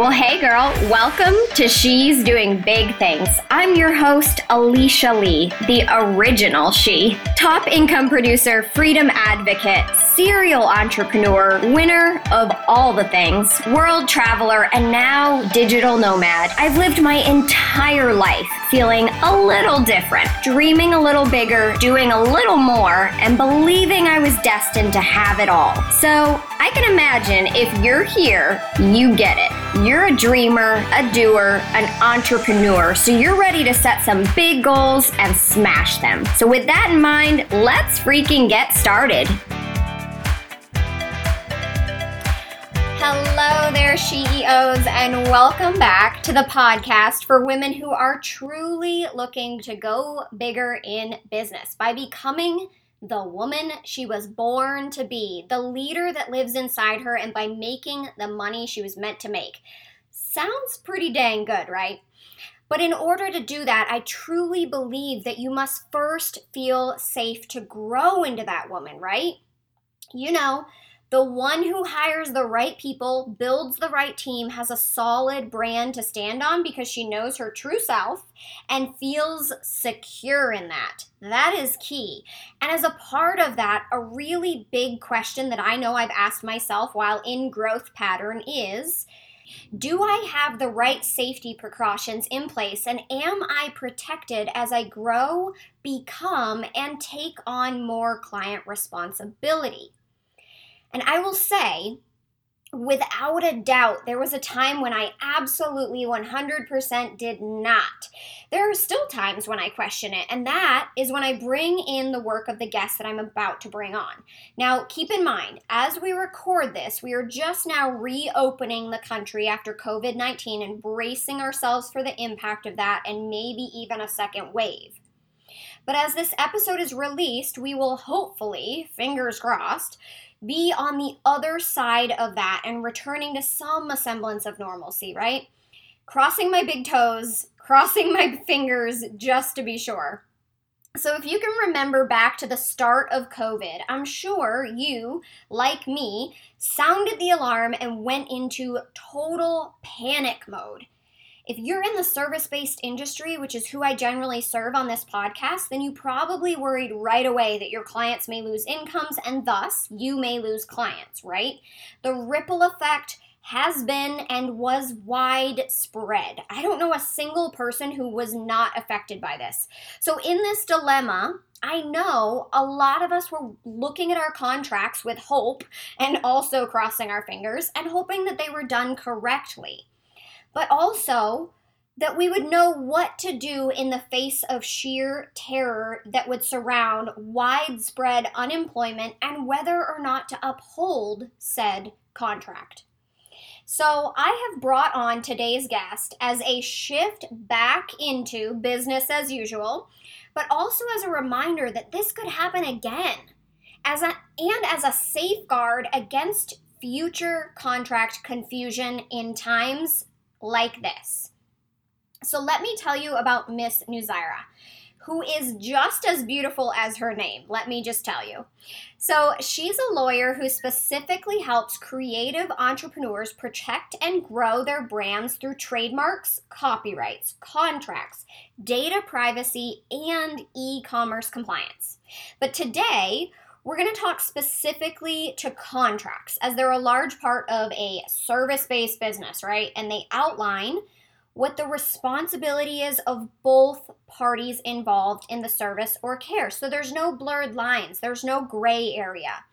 Well, hey girl, welcome to She's Doing Big Things. I'm your host, Alicia Lee, the original she, top income producer, freedom advocate, serial entrepreneur, winner of all the things, world traveler, and now digital nomad. I've lived my entire life feeling a little different, dreaming a little bigger, doing a little more, and believing I was destined to have it all. So I can imagine if you're here, you get it. You're a dreamer, a doer, an entrepreneur, so you're ready to set some big goals and smash them. So with that in mind, let's freaking get started. Hello there, CEOs, and welcome back to the podcast for women who are truly looking to go bigger in business by becoming the woman she was born to be, the leader that lives inside her, and by making the money she was meant to make. Sounds pretty dang good, right? But in order to do that, I truly believe that you must first feel safe to grow into that woman, right? You know, the one who hires the right people, builds the right team, has a solid brand to stand on because she knows her true self and feels secure in that. That is key. And as a part of that, a really big question that I know I've asked myself while in growth pattern is, do I have the right safety precautions in place, and am I protected as I grow, become, and take on more client responsibility? And I will say, without a doubt, there was a time when I absolutely 100% did not. There are still times when I question it, and that is when I bring in the work of the guest that I'm about to bring on. Now, keep in mind, as we record this, we are just now reopening the country after COVID-19 and bracing ourselves for the impact of that and maybe even a second wave. But as this episode is released, we will hopefully, fingers crossed, be on the other side of that and returning to some semblance of normalcy, right? Crossing my big toes, crossing my fingers just to be sure. So if you can remember back to the start of COVID, I'm sure you, like me, sounded the alarm and went into total panic mode. If you're in the service-based industry, which is who I generally serve on this podcast, then you probably worried right away that your clients may lose incomes and thus you may lose clients, right? The ripple effect has been and was widespread. I don't know a single person who was not affected by this. So in this dilemma, I know a lot of us were looking at our contracts with hope and also crossing our fingers and hoping that they were done correctly, but also that we would know what to do in the face of sheer terror that would surround widespread unemployment and whether or not to uphold said contract. So I have brought on today's guest as a shift back into business as usual, but also as a reminder that this could happen again, as a safeguard against future contract confusion in times like this. So let me tell you about Miss Nuzaira, who is just as beautiful as her name, let me just tell you. So she's a lawyer who specifically helps creative entrepreneurs protect and grow their brands through trademarks, copyrights, contracts, data privacy, and e-commerce compliance. But today, we're going to talk specifically to contracts, as they're a large part of a service-based business, right? And they outline what the responsibility is of both parties involved in the service or care. So there's no blurred lines. There's no gray area.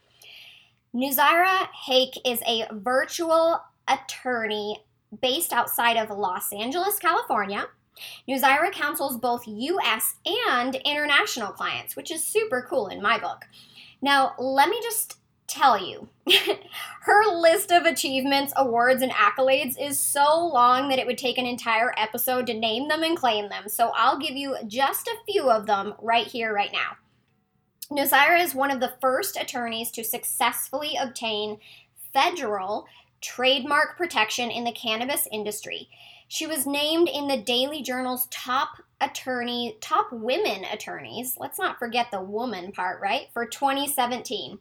Nuzaira Haque is a virtual attorney based outside of Los Angeles, California. Nuzaira counsels both U.S. and international clients, which is super cool in my book. Now, let me just tell you, her list of achievements, awards, and accolades is so long that it would take an entire episode to name them and claim them. So I'll give you just a few of them right here, right now. Nuzaira is one of the first attorneys to successfully obtain federal trademark protection in the cannabis industry. She was named in the Daily Journal's top women attorneys. Let's not forget the woman part, right? For 2017.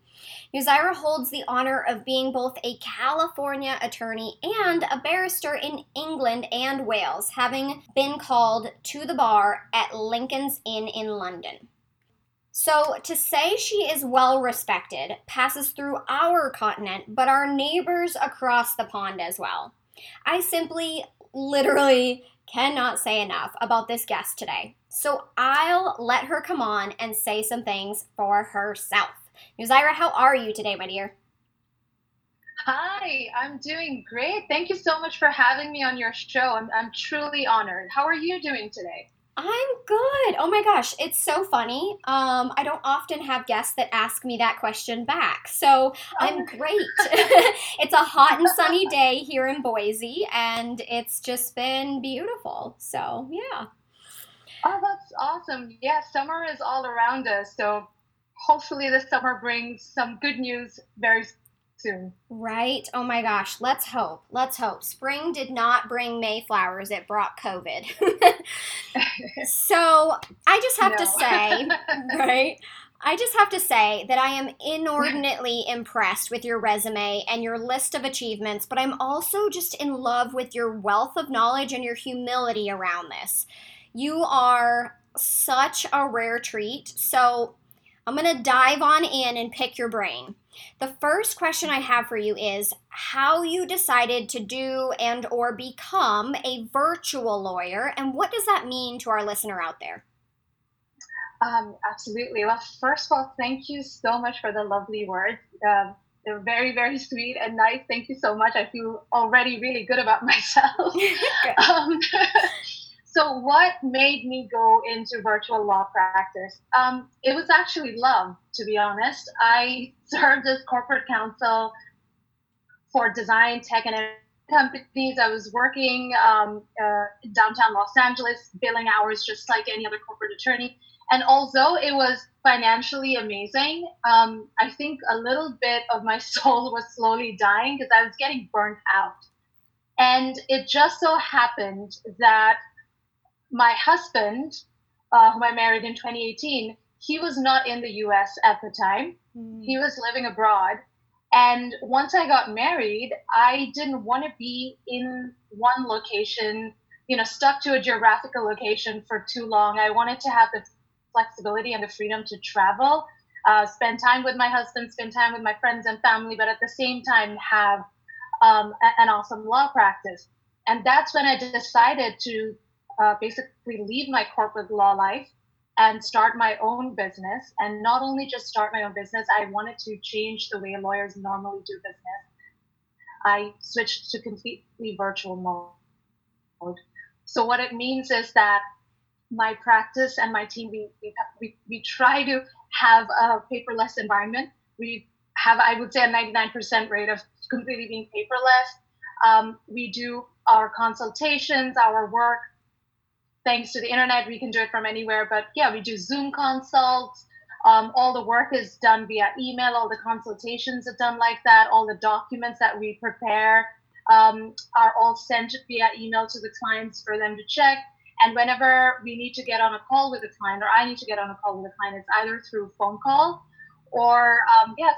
Nuzaira holds the honor of being both a California attorney and a barrister in England and Wales, having been called to the bar at Lincoln's Inn in London. So to say she is well respected passes through our continent, but our neighbors across the pond as well. I simply literally cannot say enough about this guest today. So I'll let her come on and say some things for herself. Nuzaira, how are you today, my dear? Hi, I'm doing great. Thank you so much for having me on your show. I'm truly honored. How are you doing today? I'm good. Oh my gosh, it's so funny. I don't often have guests that ask me that question back, so I'm great. It's a hot and sunny day here in Boise, and it's just been beautiful, so yeah. Oh, that's awesome. Yeah, summer is all around us, so hopefully this summer brings some good news very soon. Right? Oh my gosh. Let's hope. Let's hope. Spring did not bring Mayflowers. It brought COVID. So I just have to say, right? I just have to say that I am inordinately impressed with your resume and your list of achievements, but I'm also just in love with your wealth of knowledge and your humility around this. You are such a rare treat. So I'm going to dive on in and pick your brain. The first question I have for you is how you decided to do and or become a virtual lawyer, and what does that mean to our listener out there? Absolutely. Well, first of all, thank you so much for the lovely words. They're very, very sweet and nice. Thank you so much. I feel already really good about myself. So what made me go into virtual law practice? It was actually love, to be honest. I served as corporate counsel for design, tech, and companies. I was working in downtown Los Angeles, billing hours just like any other corporate attorney. And although it was financially amazing, I think a little bit of my soul was slowly dying because I was getting burnt out. And it just so happened that my husband, whom I married in 2018, he was not in the U.S. at the time. He was living abroad. And once I got married, I didn't want to be in one location, stuck to a geographical location for too long. I wanted to have the flexibility and the freedom to travel, spend time with my husband, spend time with my friends and family, but at the same time have an awesome law practice. And that's when I decided to basically leave my corporate law life and start my own business. And not only just start my own business, I wanted to change the way lawyers normally do business. I switched to completely virtual mode. So what it means is that my practice and my team, we try to have a paperless environment. We have, I would say, a 99% rate of completely being paperless. We do our consultations, our work. Thanks to the internet, we can do it from anywhere. But yeah, we do Zoom consults. All the work is done via email. All the consultations are done like that. All the documents that we prepare are all sent via email to the clients for them to check. And whenever we need to get on a call with a client, or I need to get on a call with a client, it's either through phone call or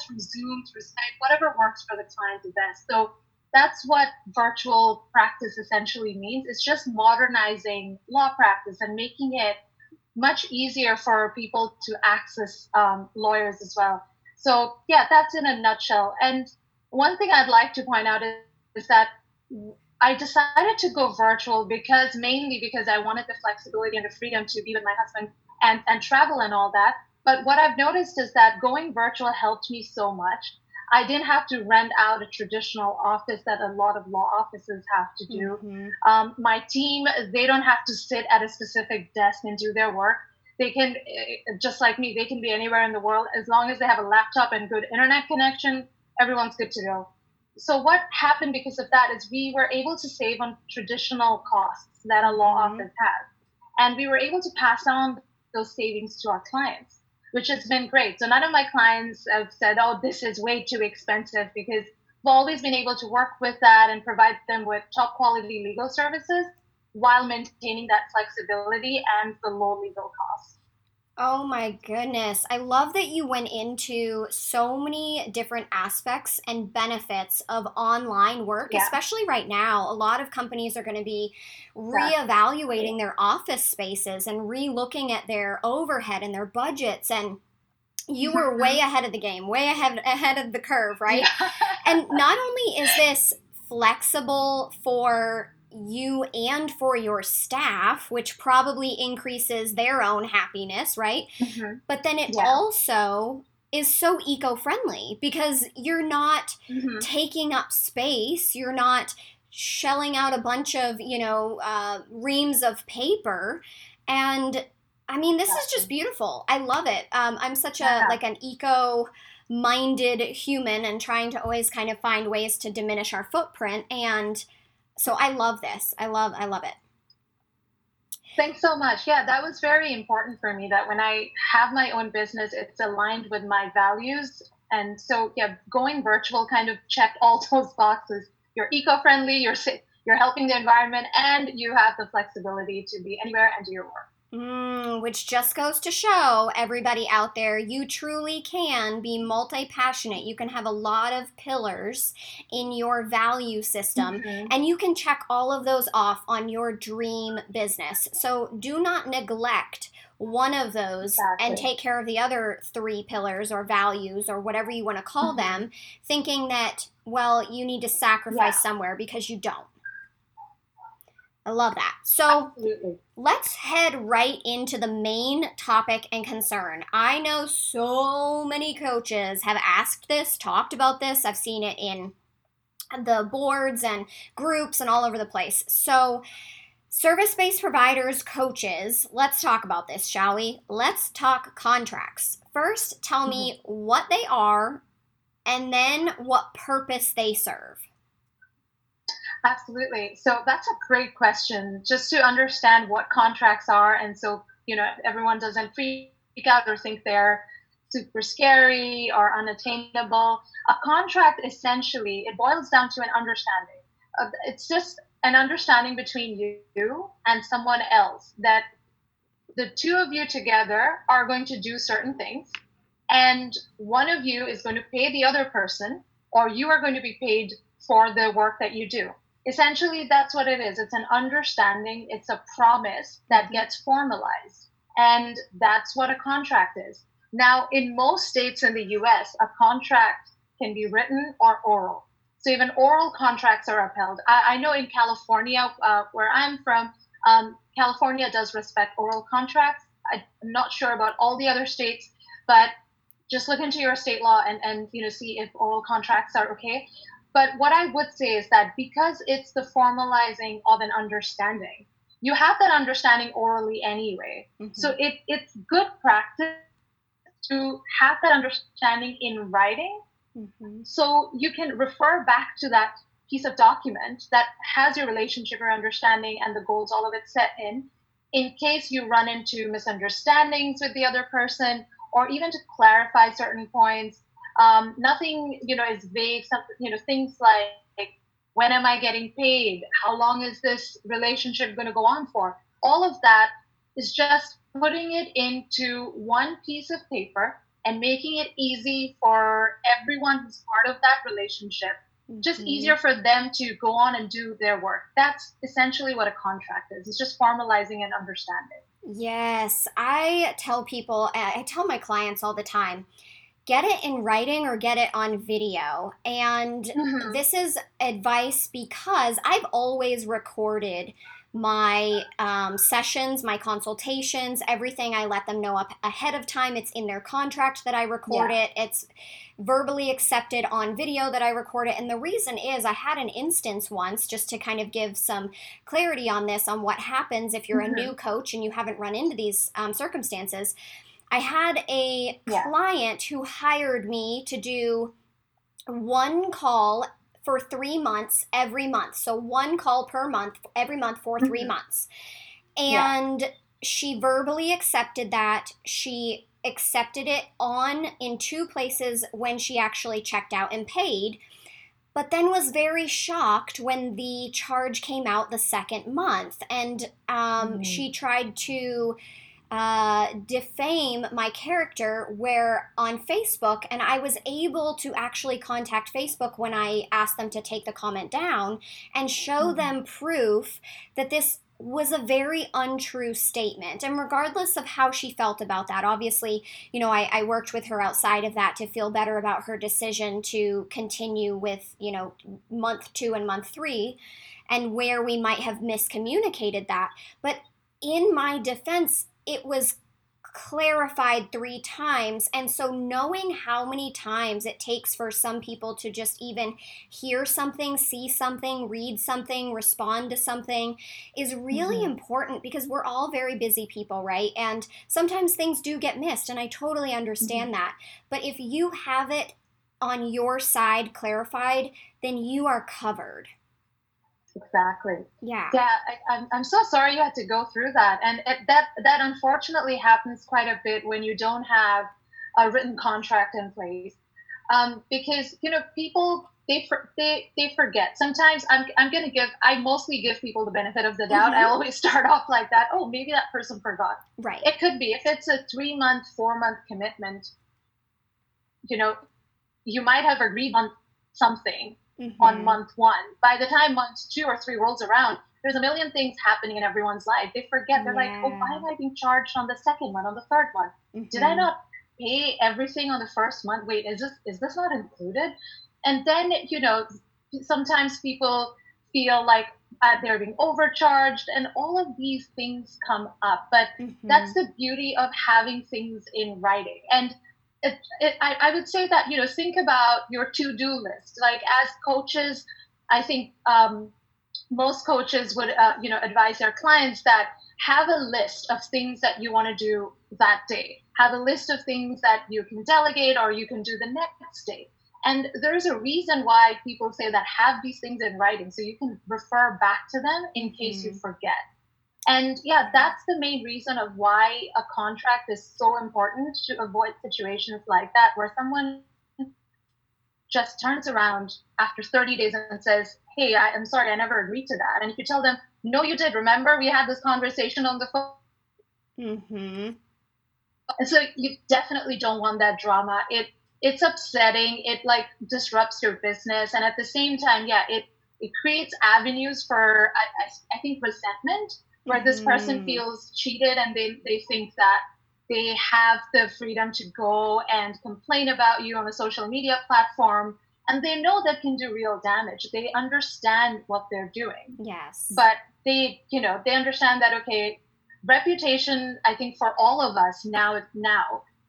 through Zoom, through Skype, whatever works for the client the best. So that's what virtual practice essentially means. It's just modernizing law practice and making it much easier for people to access lawyers as well. So yeah, that's in a nutshell. And one thing I'd like to point out is that I decided to go virtual mainly because I wanted the flexibility and the freedom to be with my husband and travel and all that. But what I've noticed is that going virtual helped me so much. I didn't have to rent out a traditional office that a lot of law offices have to do. Mm-hmm. My team, they don't have to sit at a specific desk and do their work. They can, just like me, they can be anywhere in the world. As long as they have a laptop and good internet connection, everyone's good to go. So what happened because of that is we were able to save on traditional costs that a law mm-hmm. office has. And we were able to pass on those savings to our clients, which has been great. So none of my clients have said, oh, this is way too expensive, because we've always been able to work with that and provide them with top quality legal services while maintaining that flexibility and the low legal costs. Oh my goodness. I love that you went into so many different aspects and benefits of online work, especially right now. A lot of companies are going to be reevaluating their office spaces and relooking at their overhead and their budgets, and you were way ahead of the game, way ahead of the curve, right? Yeah. And not only is this flexible for you and for your staff, which probably increases their own happiness, right? Mm-hmm. But then it also is so eco-friendly because you're not taking up space. You're not shelling out a bunch of, reams of paper. And I mean, this is just beautiful. I love it. I'm such an eco-minded human and trying to always kind of find ways to diminish our footprint. And so I love this. I love it. Thanks so much. Yeah, that was very important for me, that when I have my own business, it's aligned with my values. And so, going virtual kind of checked all those boxes. You're eco-friendly, you're helping the environment, and you have the flexibility to be anywhere and do your work. Which just goes to show everybody out there, you truly can be multi-passionate. You can have a lot of pillars in your value system, and you can check all of those off on your dream business. So do not neglect one of those and take care of the other three pillars or values or whatever you want to call them, thinking that, well, you need to sacrifice somewhere, because you don't. I love that. So let's head right into the main topic and concern. I know so many coaches have asked this, talked about this. I've seen it in the boards and groups and all over the place. So service-based providers, coaches, let's talk about this, shall we? Let's talk contracts. First, tell me what they are and then what purpose they serve. Absolutely. So that's a great question, just to understand what contracts are. And so, everyone doesn't freak out or think they're super scary or unattainable. A contract, essentially, it boils down to an understanding. It's just an understanding between you and someone else that the two of you together are going to do certain things. And one of you is going to pay the other person, or you are going to be paid for the work that you do. Essentially, that's what it is. It's an understanding. It's a promise that gets formalized. And that's what a contract is. Now, in most states in the U.S., a contract can be written or oral. So even oral contracts are upheld. I know in California, where I'm from, California does respect oral contracts. I'm not sure about all the other states, but just look into your state law and see if oral contracts are okay. But what I would say is that because it's the formalizing of an understanding, you have that understanding orally anyway. So it's good practice to have that understanding in writing. So you can refer back to that piece of document that has your relationship or understanding and the goals, all of it set in case you run into misunderstandings with the other person, or even to clarify certain points. Nothing, is vague. Things like, when am I getting paid? How long is this relationship going to go on for? All of that is just putting it into one piece of paper and making it easy for everyone who's part of that relationship, just easier for them to go on and do their work. That's essentially what a contract is. It's just formalizing and understanding. Yes. I tell my clients all the time, get it in writing or get it on video. And this is advice because I've always recorded my sessions, my consultations, everything. I let them know up ahead of time. It's in their contract that I record it. It's verbally accepted on video that I record it. And the reason is I had an instance once, just to kind of give some clarity on this, on what happens if you're a new coach and you haven't run into these circumstances. I had a client who hired me to do one call for 3 months every month. So one call per month, every month for 3 months. And she verbally accepted that. She accepted it in two places when she actually checked out and paid. but then was very shocked when the charge came out the second month. And she tried to defame my character where on Facebook, and I was able to actually contact Facebook when I asked them to take the comment down and show them proof that this was a very untrue statement. And regardless of how she felt about that, obviously, you know, I worked with her outside of that to feel better about her decision to continue with, you know, month 2 and month 3 and where we might have miscommunicated that. But in my defense, it was clarified 3 times. And so knowing how many times it takes for some people to just even hear something, see something, read something, respond to something is really important, because we're all very busy people, right? And sometimes things do get missed, and I totally understand that. But if you have it on your side clarified, then you are covered. Exactly. Yeah. I'm so sorry you had to go through that. And that unfortunately happens quite a bit when you don't have a written contract in place, because, you know, people, they forget. Sometimes I mostly give people the benefit of the doubt. I always start off like that. Oh, maybe that person forgot. Right. It could be, if it's a 3-month, 4-month commitment, you know, you might have agreed on something on month 1. By the time month 2 or 3 rolls around, there's a million things happening in everyone's life. They forget. They're like, oh, why am I being charged on the second one, on the third one? Did I not pay everything on the first month? Wait, is this not included? And then, you know, sometimes people feel like they're being overcharged, and all of these things come up. But that's the beauty of having things in writing. And I would say that, you know, think about your to-do list. Like, as coaches, I think most coaches would, you know, advise their clients that have a list of things that you want to do that day. Have a list of things that you can delegate or you can do the next day. And there's a reason why people say that have these things in writing, so you can refer back to them in case you forget. And yeah, that's the main reason of why a contract is so important, to avoid situations like that where someone just turns around after 30 days and says, hey, I'm sorry, I never agreed to that. And if you tell them, no, you did. Remember, we had this conversation on the phone. And so you definitely don't want that drama. It's upsetting. It like disrupts your business. And at the same time, yeah, it creates avenues for, I think, resentment, where this person feels cheated and they think that they have the freedom to go and complain about you on a social media platform, and they know that can do real damage. They understand what they're doing. Yes. But they understand that, okay, reputation, I think, for all of us now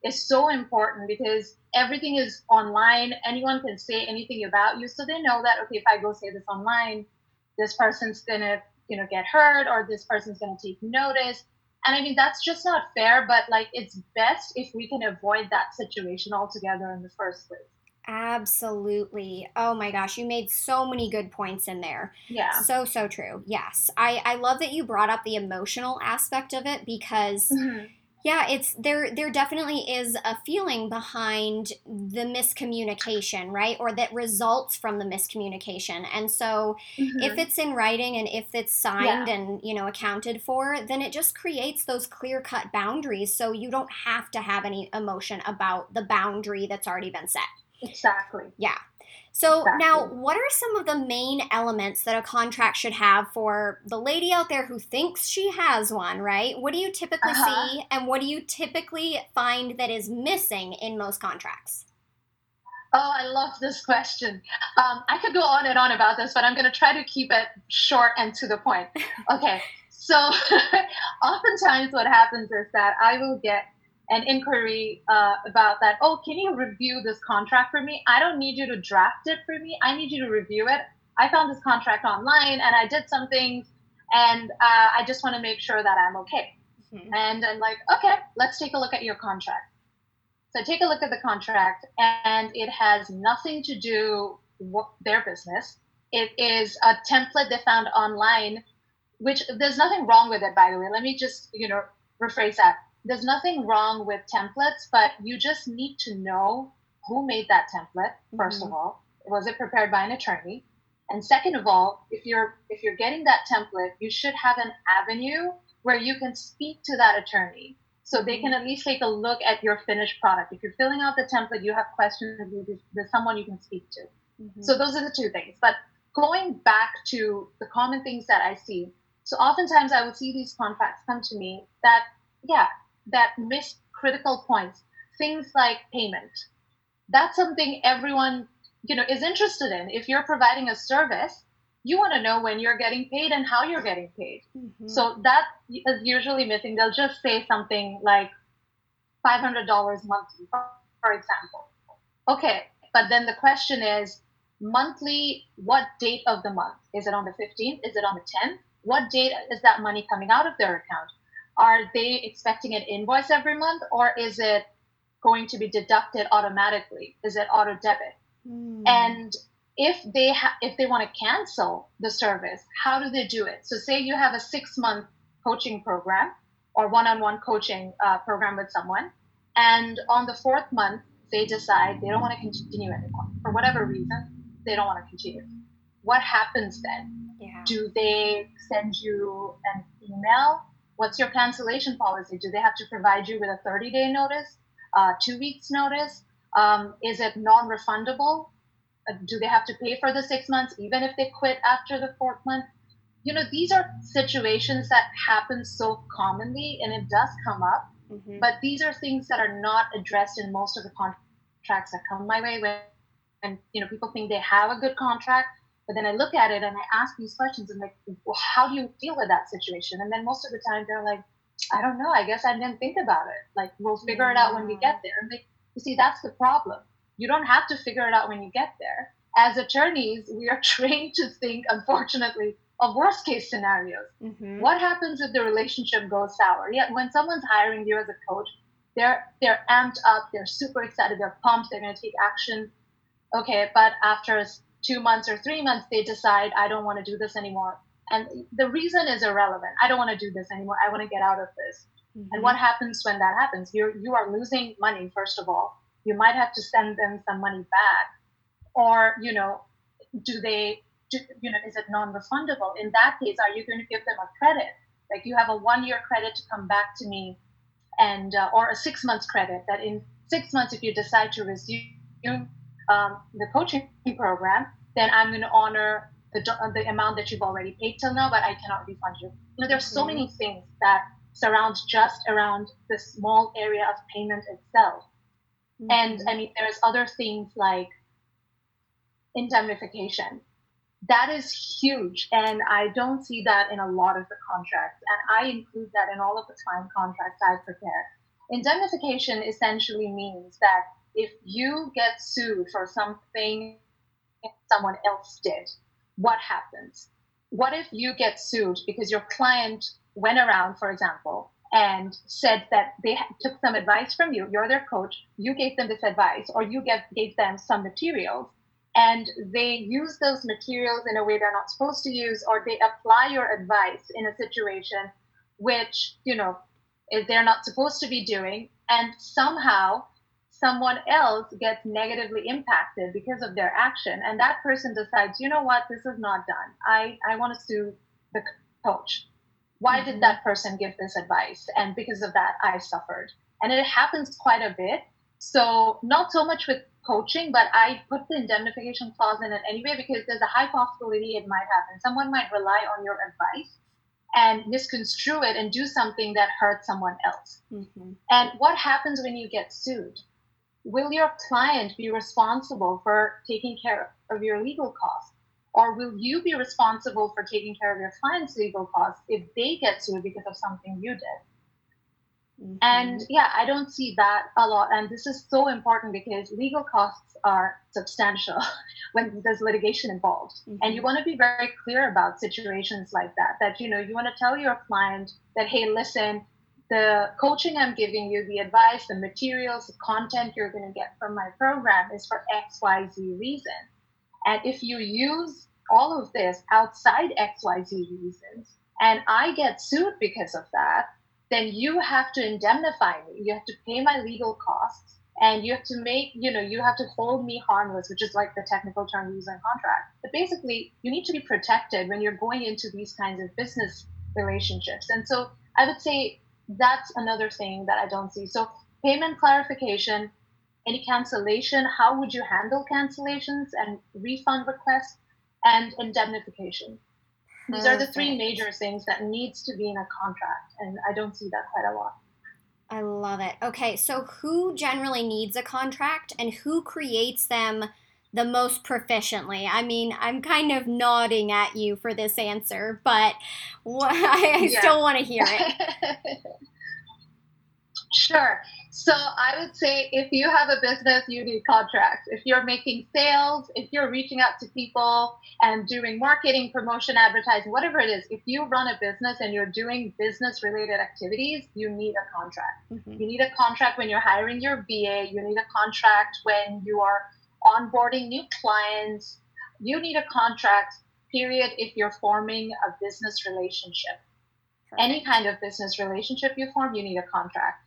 is so important, because everything is online. Anyone can say anything about you. So they know that, okay, if I go say this online, this person's going to, you know, get hurt, or this person's going to take notice. And I mean, that's just not fair, but like, it's best if we can avoid that situation altogether in the first place. Absolutely. Oh my gosh, you made so many good points in there. Yeah. So true. Yes. I love that you brought up the emotional aspect of it, because yeah, it's there definitely is a feeling behind the miscommunication, right? Or that results from the miscommunication. And so if it's in writing and if it's signed and, you know, accounted for, then it just creates those clear-cut boundaries, so you don't have to have any emotion about the boundary that's already been set. Exactly. Yeah. So now, what are some of the main elements that a contract should have for the lady out there who thinks she has one, right? What do you typically see, and what do you typically find that is missing in most contracts? Oh, I love this question. I could go on and on about this, but I'm going to try to keep it short and to the point. Okay. So oftentimes what happens is that I will get an inquiry about that. Oh, can you review this contract for me? I don't need you to draft it for me. I need you to review it. I found this contract online and I did some things, and I just want to make sure that I'm okay. And I'm like, okay, let's take a look at your contract. So I take a look at the contract, and it has nothing to do with their business. It is a template they found online, which there's nothing wrong with it, by the way. Let me just, you know, rephrase that. There's nothing wrong with templates, but you just need to know who made that template, first of all. was it prepared by an attorney? And second of all, if you're getting that template, you should have an avenue where you can speak to that attorney so they can at least take a look at your finished product. If you're filling out the template, you have questions, there's someone you can speak to. Mm-hmm. So those are the two things. But going back to the common things that I see, so oftentimes I would see these contracts come to me that miss critical points, things like payment. That's something everyone, is interested in. If you're providing a service, you want to know when you're getting paid and how you're getting paid. Mm-hmm. So that is usually missing. They'll just say something like $500 monthly, for example. Okay, but then the question is, monthly, what date of the month? Is it on the 15th? Is it on the 10th? What date is that money coming out of their account? Are they expecting an invoice every month, or is it going to be deducted automatically? Is it auto debit? Mm. And if they want to cancel the service, how do they do it? So say you have a 6-month coaching program or one-on-one coaching program with someone, and on the 4th month, they decide they don't want to continue anymore. For whatever reason, they don't want to continue. What happens then? Yeah. Do they send you an email? What's your cancellation policy? Do they have to provide you with a 30-day notice, 2 weeks notice? Is it non-refundable? Do they have to pay for the 6 months, even if they quit after the 4th month? These are situations that happen so commonly, and it does come up. Mm-hmm. But these are things that are not addressed in most of the contracts that come my way. And people think they have a good contract, but then I look at it and I ask these questions. I'm like, well, how do you deal with that situation? And then most of the time they're like, I don't know. I guess I didn't think about it. Like, we'll figure it out when we get there. I'm like, you see, that's the problem. You don't have to figure it out when you get there. As attorneys, we are trained to think, unfortunately, of worst case scenarios. Mm-hmm. What happens if the relationship goes sour? Yet when someone's hiring you as a coach, they're amped up, they're super excited, they're pumped, they're going to take action. Okay, but after 2 months or 3 months, they decide, I don't want to do this anymore. And the reason is irrelevant. I don't want to do this anymore. I want to get out of this. Mm-hmm. And what happens when that happens? You are losing money, first of all. You might have to send them some money back. Or, is it non-refundable? In that case, are you going to give them a credit? Like, you have a 1-year credit to come back to me, and or a 6 months credit, that in 6 months, if you decide to resume the coaching program, then I'm going to honor the amount that you've already paid till now, but I cannot refund you. There's so many things that surround just around the small area of payment itself. Mm-hmm. And there's other things like indemnification. That is huge, and I don't see that in a lot of the contracts, and I include that in all of the client contracts I prepare. Indemnification essentially means that if you get sued for something someone else did, what happens? What if you get sued because your client went around, for example, and said that they took some advice from you, you're their coach, you gave them this advice, or you gave them some materials, and they use those materials in a way they're not supposed to use, or they apply your advice in a situation which, they're not supposed to be doing, and somehow someone else gets negatively impacted because of their action, and that person decides, this is not done. I want to sue the coach. Why did that person give this advice? And because of that, I suffered. And it happens quite a bit. So not so much with coaching, but I put the indemnification clause in it anyway, because there's a high possibility it might happen. Someone might rely on your advice and misconstrue it and do something that hurts someone else. Mm-hmm. And what happens when you get sued? Will your client be responsible for taking care of your legal costs? Or will you be responsible for taking care of your client's legal costs if they get sued because of something you did? Mm-hmm. And I don't see that a lot. And this is so important because legal costs are substantial when there's litigation involved. Mm-hmm. And you want to be very clear about situations like that, you want to tell your client that, hey, listen, the coaching I'm giving you, the advice, the materials, the content you're going to get from my program is for X, Y, Z reason. And if you use all of this outside X, Y, Z reasons, and I get sued because of that, then you have to indemnify me. You have to pay my legal costs, And you have to make, you have to hold me harmless, which is like the technical term used in contract. But basically, you need to be protected when you're going into these kinds of business relationships. And so I would say that's another thing that I don't see. So payment clarification, any cancellation, how would you handle cancellations and refund requests, and indemnification? These are the three major things that needs to be in a contract, and I don't see that quite a lot. I love it. Okay, so who generally needs a contract and who creates them the most proficiently? I mean, I'm kind of nodding at you for this answer, but I still want to hear it. Sure. So I would say if you have a business, you need contracts. If you're making sales, if you're reaching out to people and doing marketing, promotion, advertising, whatever it is, if you run a business and you're doing business-related activities, you need a contract. Mm-hmm. You need a contract when you're hiring your VA. You need a contract when you are onboarding new clients. You need a contract, period, if you're forming a business relationship. Perfect. Any kind of business relationship you form, you need a contract.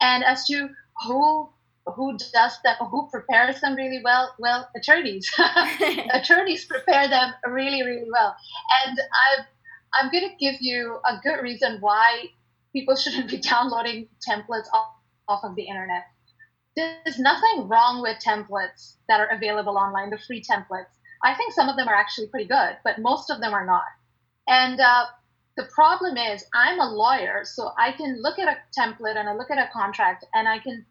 And as to who does them, who prepares them really well, attorneys. Attorneys prepare them really, really well. And I'm going to give you a good reason why people shouldn't be downloading templates off of the internet. There's nothing wrong with templates that are available online, the free templates. I think some of them are actually pretty good, but most of them are not. And the problem is I'm a lawyer, so I can look at a template and I look at a contract and I can,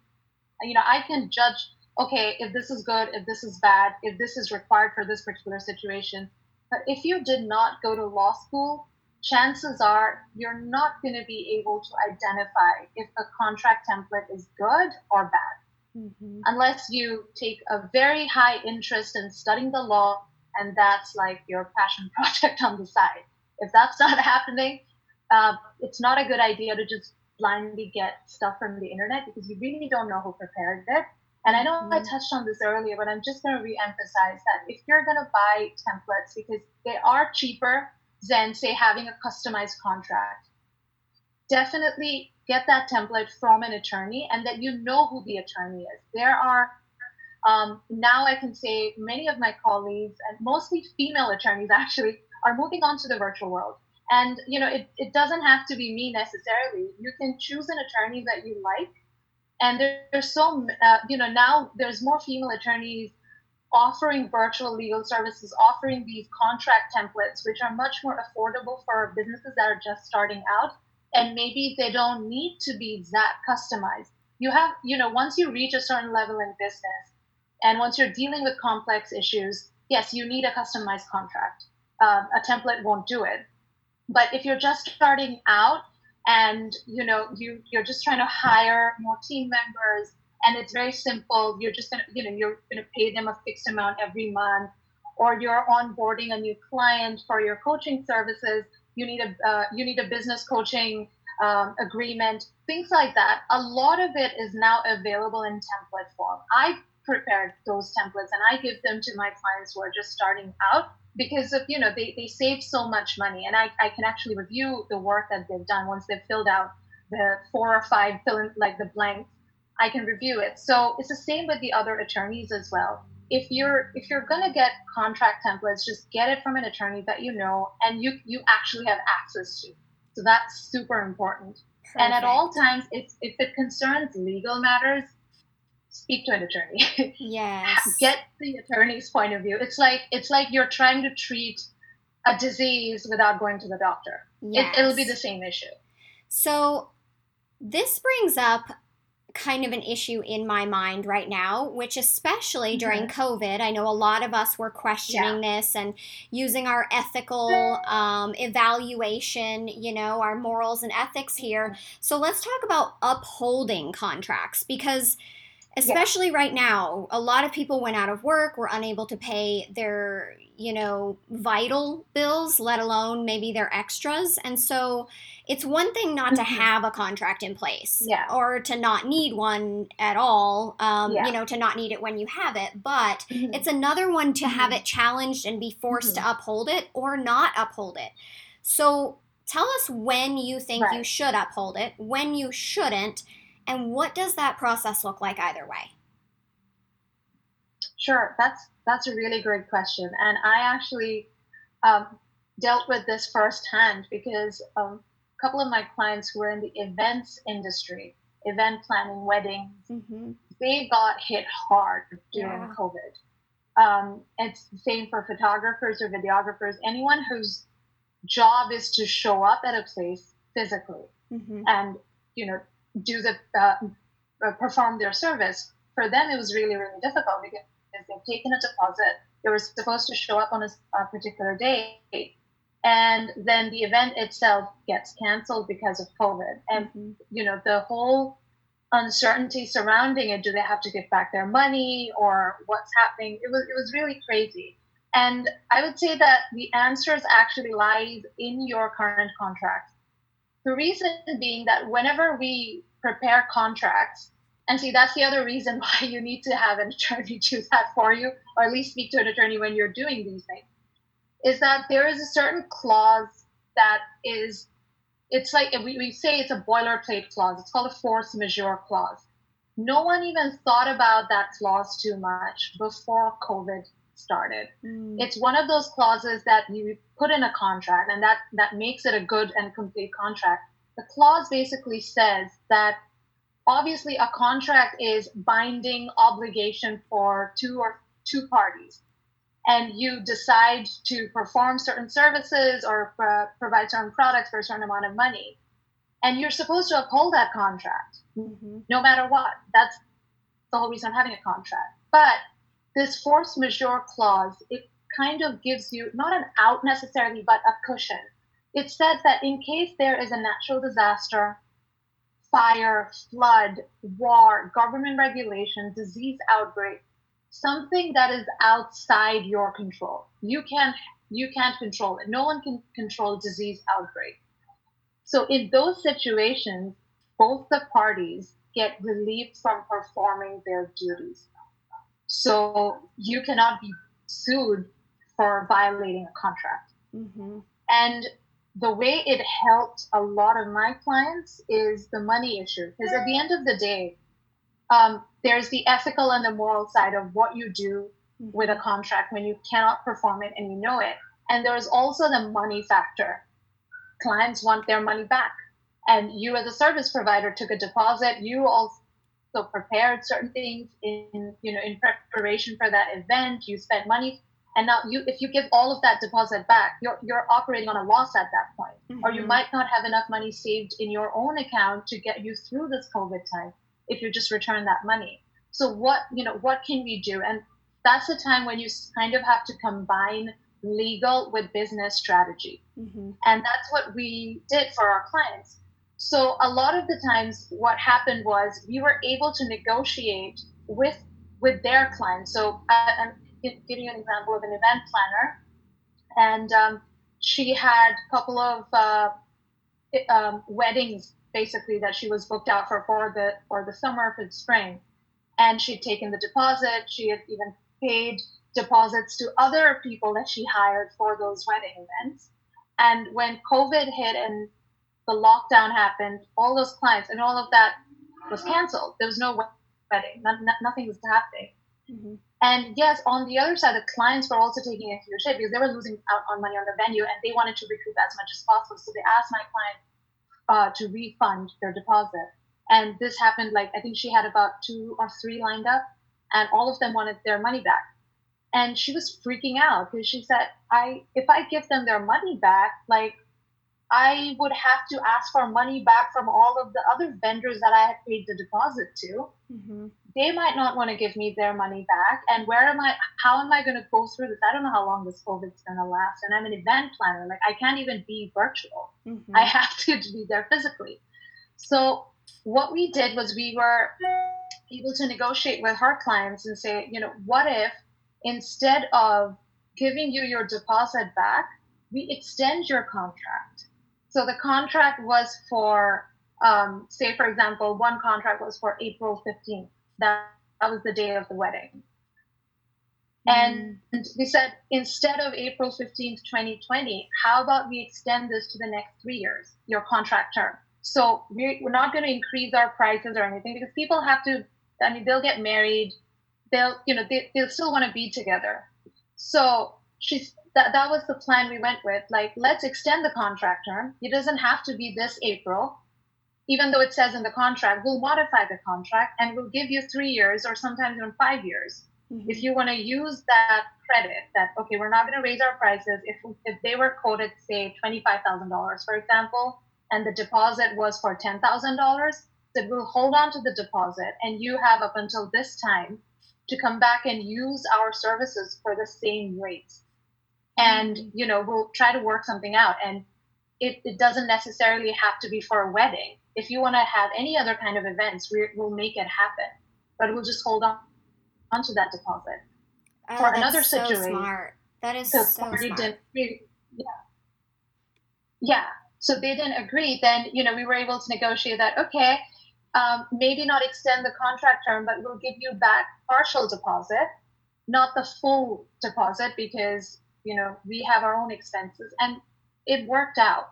I can judge, okay, if this is good, if this is bad, if this is required for this particular situation. But if you did not go to law school, chances are you're not going to be able to identify if a contract template is good or bad, mm-hmm. unless you take a very high interest in studying the law and that's like your passion project on the side. If that's not happening, it's not a good idea to just blindly get stuff from the internet because you really don't know who prepared it. And I know I touched on this earlier, but I'm just going to reemphasize that if you're going to buy templates, because they are cheaper than, say, having a customized contract, definitely get that template from an attorney and that you know who the attorney is. There are now I can say many of my colleagues, and mostly female attorneys actually, are moving on to the virtual world. And, it doesn't have to be me necessarily. You can choose an attorney that you like. And there's now there's more female attorneys offering virtual legal services, offering these contract templates, which are much more affordable for businesses that are just starting out. And maybe they don't need to be that customized. You have, once you reach a certain level in business and once you're dealing with complex issues, yes, you need a customized contract. A template won't do it. But if you're just starting out and, you're just trying to hire more team members and it's very simple, you're just going to, you're going to pay them a fixed amount every month, or you're onboarding a new client for your coaching services, you need a business coaching agreement, things like that. A lot of it is now available in template form. I prepared those templates and I give them to my clients who are just starting out. Because of, they save so much money. And I can actually review the work that they've done once they've filled out the 4 or 5, the blanks. I can review it. So it's the same with the other attorneys as well. If you're going to get contract templates, just get it from an attorney that you know and you actually have access to. So that's super important. Perfect. And at all times, if it concerns legal matters, speak to an attorney. Yes. Get the attorney's point of view. It's like you're trying to treat a disease without going to the doctor. Yes. It'll be the same issue. So this brings up kind of an issue in my mind right now, which especially during COVID, I know a lot of us were questioning this and using our ethical evaluation, our morals and ethics here. So let's talk about upholding contracts because especially right now, a lot of people went out of work, were unable to pay their, vital bills, let alone maybe their extras. And so it's one thing not to have a contract in place or to not need one at all, to not need it when you have it. But it's another one to have it challenged and be forced to uphold it or not uphold it. So tell us when you think you should uphold it, when you shouldn't, And what does that process look like either way? Sure, that's a really great question. And I actually dealt with this firsthand because a couple of my clients who were in the events industry, event planning, weddings, mm-hmm. they got hit hard during COVID. It's the same for photographers or videographers, anyone whose job is to show up at a place physically mm-hmm. and, you know, do the perform their service. For them, it was really, really difficult because they've taken a deposit. They were supposed to show up on a particular day. And then the event itself gets canceled because of COVID. And, mm-hmm. you know, the whole uncertainty surrounding it, do they have to give back their money or what's happening? It was really crazy. And I would say that the answers actually lies in your current contract. The reason being that whenever we prepare contracts, and see, that's the other reason why you need to have an attorney do that for you, or at least speak to an attorney when you're doing these things, is that there is a certain clause that is, it's like, we say it's a boilerplate clause. It's called a force majeure clause. No one even thought about that clause too much before COVID started. Mm. It's one of those clauses that you put in a contract, and that makes it a good and complete contract. The clause basically says that obviously a contract is binding obligation for two parties, and you decide to perform certain services or provide certain products for a certain amount of money, and you're supposed to uphold that contract mm-hmm. no matter what. That's the whole reason of having a contract. But this force majeure clause, it kind of gives you not an out necessarily, but a cushion. It says that in case there is a natural disaster, fire, flood, war, government regulation, disease outbreak, something that is outside your control. You can't control it. No one can control disease outbreak. So in those situations, both the parties get relieved from performing their duties. So you cannot be sued for violating a contract. Mm-hmm. And the way it helped a lot of my clients is the money issue. Because at the end of the day, there's the ethical and the moral side of what you do with a contract when you cannot perform it and you know it. And there's also the money factor. Clients want their money back. And you as a service provider took a deposit. You also prepared certain things in preparation for that event. You spent money. And now if you give all of that deposit back, you're operating on a loss at that point. Mm-hmm. Or you might not have enough money saved in your own account to get you through this COVID time if you just return that money. So what can we do? And that's the time when you kind of have to combine legal with business strategy. Mm-hmm. And that's what we did for our clients. So a lot of the times what happened was we were able to negotiate with their clients. So giving you an example of an event planner, and she had a couple of weddings basically that she was booked out for the summer, for the spring, and she'd taken the deposit. She had even paid deposits to other people that she hired for those wedding events. And when COVID hit and the lockdown happened, all those clients and all of that was canceled. There was no wedding, nothing was happening. Mm-hmm. And yes, on the other side, the clients were also taking a huge hit because they were losing out on money on the venue, and they wanted to recoup as much as possible. So they asked my client to refund their deposit. And this happened, like, I think she had about 2 or 3 lined up, and all of them wanted their money back. And she was freaking out because she said, if I give them their money back, like, I would have to ask for money back from all of the other vendors that I had paid the deposit to. Mm-hmm. They might not want to give me their money back. And how am I going to go through this? I don't know how long this COVID is going to last. And I'm an event planner. Like, I can't even be virtual. Mm-hmm. I have to be there physically. So what we did was we were able to negotiate with her clients and say, what if instead of giving you your deposit back, we extend your contract? So the contract was for, say, for example, one contract was for April 15th. That was the day of the wedding. Mm. And we said, instead of April 15th, 2020, how about we extend this to the next 3 years, your contract term? So we're not going to increase our prices or anything, because people have to, I mean, they'll get married, they'll still want to be together. So that was the plan we went with. Like, let's extend the contract term. It doesn't have to be this April, even though it says in the contract, we'll modify the contract and we'll give you 3 years or sometimes even 5 years. Mm-hmm. If you want to use that credit, that, okay, we're not going to raise our prices. If they were quoted, say, $25,000, for example, and the deposit was for $10,000, that we'll hold on to the deposit, and you have up until this time to come back and use our services for the same rates. And, we'll try to work something out. And it doesn't necessarily have to be for a wedding. If you want to have any other kind of events, we'll make it happen. But we'll just hold on to that deposit. Oh, for another situation. So smart. That is so smart. Yeah. So they didn't agree. Then, we were able to negotiate that, okay, maybe not extend the contract term, but we'll give you back partial deposit, not the full deposit, because, we have our own expenses. And it worked out.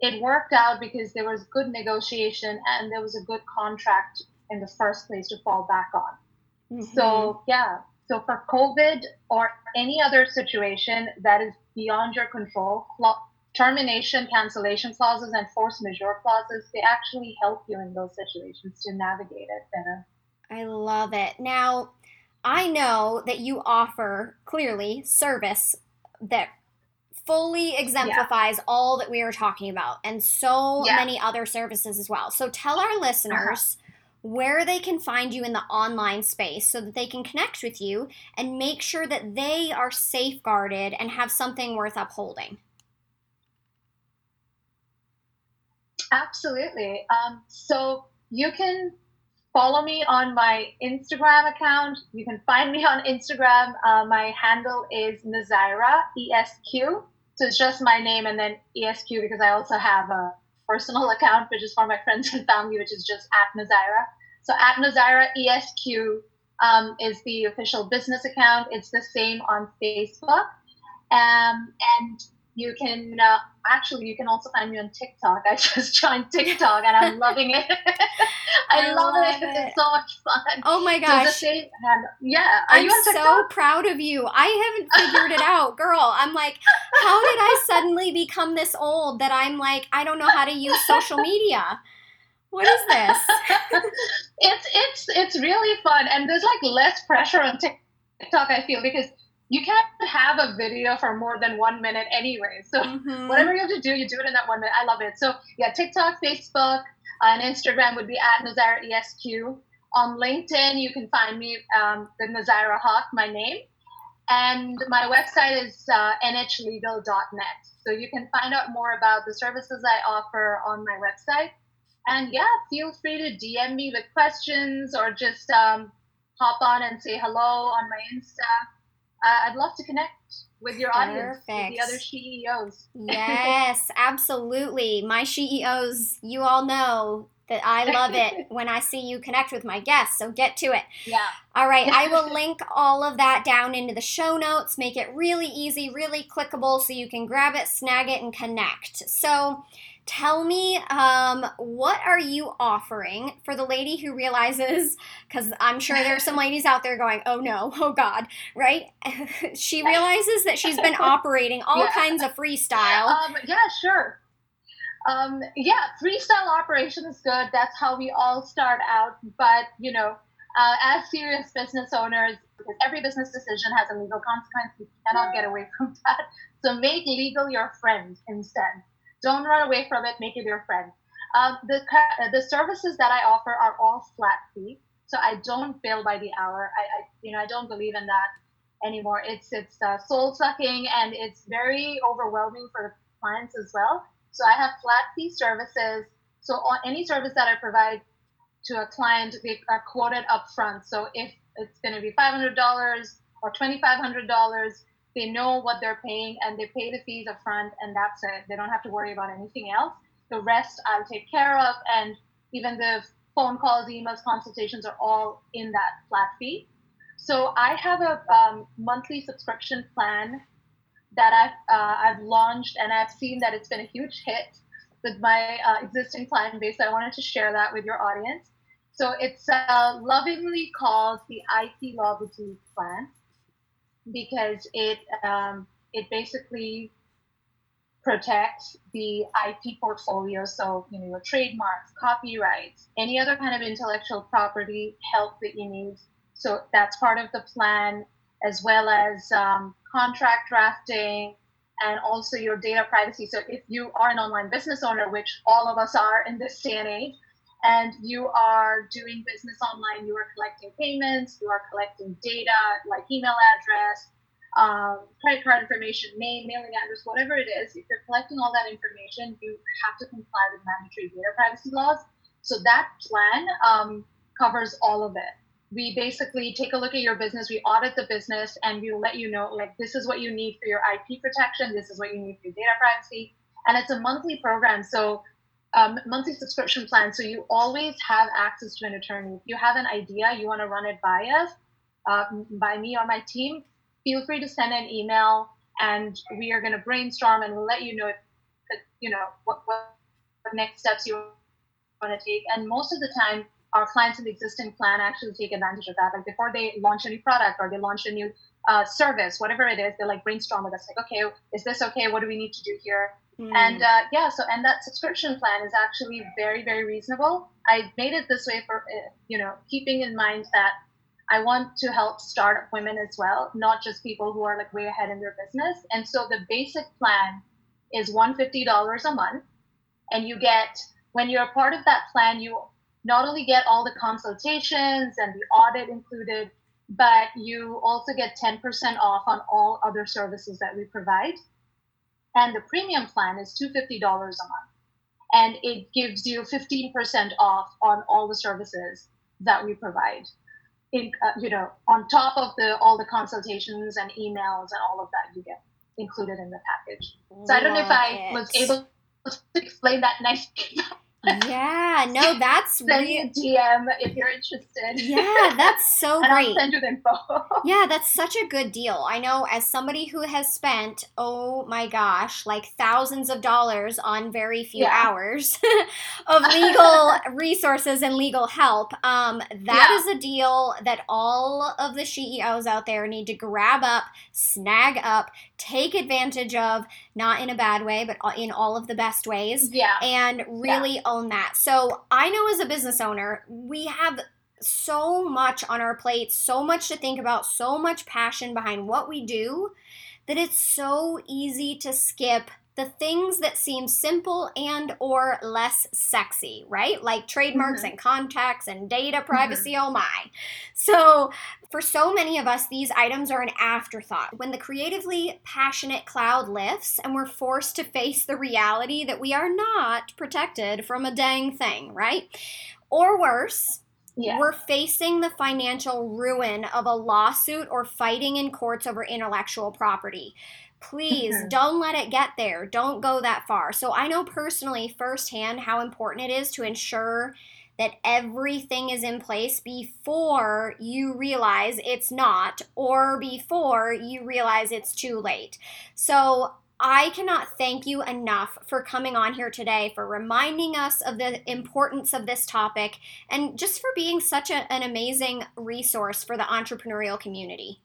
It worked out because there was good negotiation and there was a good contract in the first place to fall back on. Mm-hmm. So, yeah. So for COVID or any other situation that is beyond your control, termination, cancellation clauses, and force majeure clauses, they actually help you in those situations to navigate it better. I love it. Now, I know that you offer, clearly, service that fully exemplifies all that we are talking about, and so many other services as well. So tell our listeners where they can find you in the online space so that they can connect with you and make sure that they are safeguarded and have something worth upholding. Absolutely. So you can follow me on my Instagram account. You can find me on Instagram. My handle is Nuzaira, ESQ. So it's just my name and then ESQ, because I also have a personal account, which is for my friends and family, which is just @Nuzaira. So @Nuzaira, ESQ is the official business account. It's the same on Facebook. And you can you can also find me on TikTok. I just joined TikTok and I'm loving it. I love it. It's so much fun. Oh my gosh. I'm so proud of you. I haven't figured it out, girl. I'm like, how did I suddenly become this old that I'm like, I don't know how to use social media? What is this? It's really fun. And there's like less pressure on TikTok, I feel, because you can't have a video for more than 1 minute anyway. So whatever you have to do, you do it in that 1 minute. I love it. So yeah, TikTok, Facebook, and Instagram would be @NuzairaESQ. On LinkedIn, you can find me with Nuzaira Haque, my name. And my website is nhlegal.net. So you can find out more about the services I offer on my website. And yeah, feel free to DM me with questions or just hop on and say hello on my Insta. I'd love to connect with your audience, with the other CEOs. Yes, absolutely. My CEOs, you all know that I love it when I see you connect with my guests, so get to it. Yeah. All right, I will link all of that down into the show notes, make it really easy, really clickable, so you can grab it, snag it, and connect. So tell me, what are you offering for the lady who realizes, because I'm sure there are some ladies out there going, oh no, oh God, right? She realizes that she's been operating all kinds of freestyle. Freestyle operation is good. That's how we all start out. But, as serious business owners, because every business decision has a legal consequence, you cannot get away from that. So make legal your friend instead. Don't run away from it. Make it your friend. The services that I offer are all flat fee, so I don't bill by the hour. I don't believe in that anymore. It's soul sucking and it's very overwhelming for clients as well. So I have flat fee services. So on any service that I provide to a client, they are quoted upfront. So if it's going to be $500 or $2,500. They know what they're paying and they pay the fees up front, and that's it. They don't have to worry about anything else. The rest I'll take care of, and even the phone calls, emails, consultations are all in that flat fee. So I have a monthly subscription plan that I've launched, and I've seen that it's been a huge hit. with my existing client base. So I wanted to share that with your audience. So it's lovingly called the IT Law Boutique plan because it basically protects the IP portfolio. So, you know, your trademarks, copyrights, any other kind of intellectual property help that you need. So that's part of the plan, as well as contract drafting and also your data privacy. So if you are an online business owner, which all of us are in this day and age, and you are doing business online, you are collecting payments, you are collecting data like email address, credit card information, name, mailing address, whatever it is, if you're collecting all that information, you have to comply with mandatory data privacy laws. So that plan covers all of it. We basically take a look at your business, we audit the business, and we let you know, like, this is what you need for your IP protection, this is what you need for your data privacy. And it's a monthly program, so monthly subscription plan, so you always have access to an attorney. If you have an idea, you want to run it by us, by me or my team, feel free to send an email, and we are going to brainstorm, and we'll let you know if, you know, what next steps you want to take. And most of the time, our clients in the existing plan actually take advantage of that. Like, before they launch a new product or they launch a new service, whatever it is, they like brainstorm with us, like, okay, is this okay? What do we need to do here? Mm. And so that subscription plan is actually very, very reasonable. I made it this way for, keeping in mind that I want to help startup women as well, not just people who are like way ahead in their business. And so the basic plan is $150 a month. And you get, when you're a part of that plan, you not only get all the consultations and the audit included, but you also get 10% off on all other services that we provide. And the premium plan is $250 a month. And it gives you 15% off on all the services that we provide, on top of all the consultations and emails and all of that you get included in the package. So I don't know if I was able to explain that nicely. Yeah, no, that's really. Send me a DM if you're interested. Yeah, that's so and great. I'll send you the info. Yeah, that's such a good deal. I know, as somebody who has spent, oh my gosh, like thousands of dollars on very few hours of legal resources and legal help, that is a deal that all of the CEOs out there need to grab up, snag up, take advantage of, not in a bad way, but in all of the best ways. Yeah. And really own that. So I know, as a business owner, we have so much on our plate, so much to think about, so much passion behind what we do, that it's so easy to skip the things that seem simple and or less sexy, right? Like trademarks and contacts and data privacy, oh my. So for so many of us, these items are an afterthought. When the creatively passionate cloud lifts and we're forced to face the reality that we are not protected from a dang thing, right? Or worse, we're facing the financial ruin of a lawsuit or fighting in courts over intellectual property. Please don't let it get there. Don't go that far. So I know personally firsthand how important it is to ensure that everything is in place before you realize it's not, or before you realize it's too late. So I cannot thank you enough for coming on here today, for reminding us of the importance of this topic, and just for being such an amazing resource for the entrepreneurial community.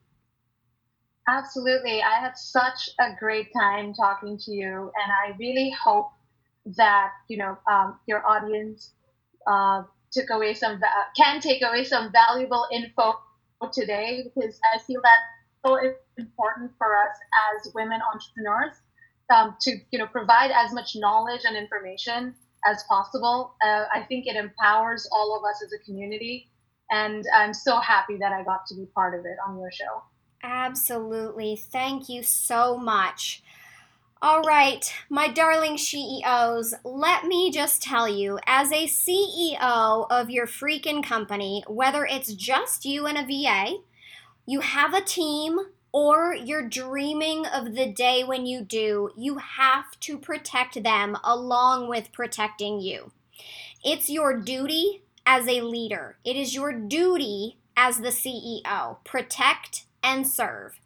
Absolutely. I had such a great time talking to you, and I really hope that, your audience can take away some valuable info today, because I feel that's so important for us as women entrepreneurs to provide as much knowledge and information as possible. I think it empowers all of us as a community, and I'm so happy that I got to be part of it on your show. Absolutely. Thank you so much. All right, my darling CEOs, let me just tell you, as a CEO of your freaking company, whether it's just you and a VA, you have a team, or you're dreaming of the day when you do, you have to protect them along with protecting you. It's your duty as a leader. It is your duty as the CEO. Protect and serve.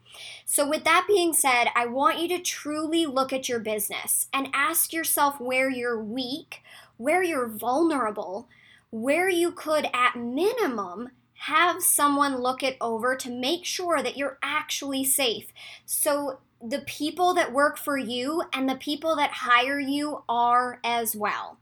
So with that being said, I want you to truly look at your business and ask yourself where you're weak, where you're vulnerable, where you could at minimum have someone look it over to make sure that you're actually safe. So the people that work for you and the people that hire you are as well.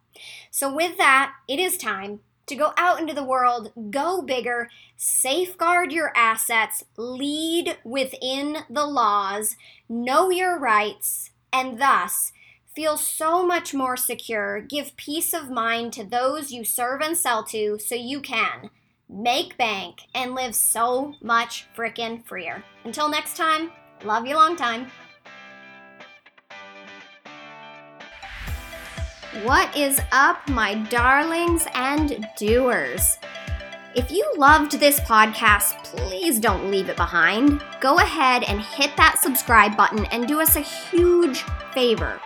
So with that, it is time to go out into the world, go bigger, safeguard your assets, lead within the laws, know your rights, and thus feel so much more secure. Give peace of mind to those you serve and sell to so you can make bank and live so much frickin' freer. Until next time, love you long time. What is up, my darlings and doers? If you loved this podcast, please don't leave it behind. Go ahead and hit that subscribe button and do us a huge favor.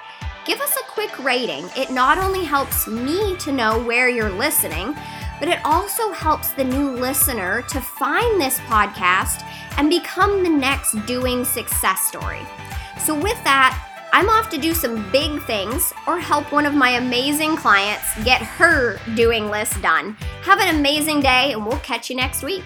Give us a quick rating. It not only helps me to know where you're listening, but it also helps the new listener to find this podcast and become the next doing success story. So with that, I'm off to do some big things or help one of my amazing clients get her doing list done. Have an amazing day, and we'll catch you next week.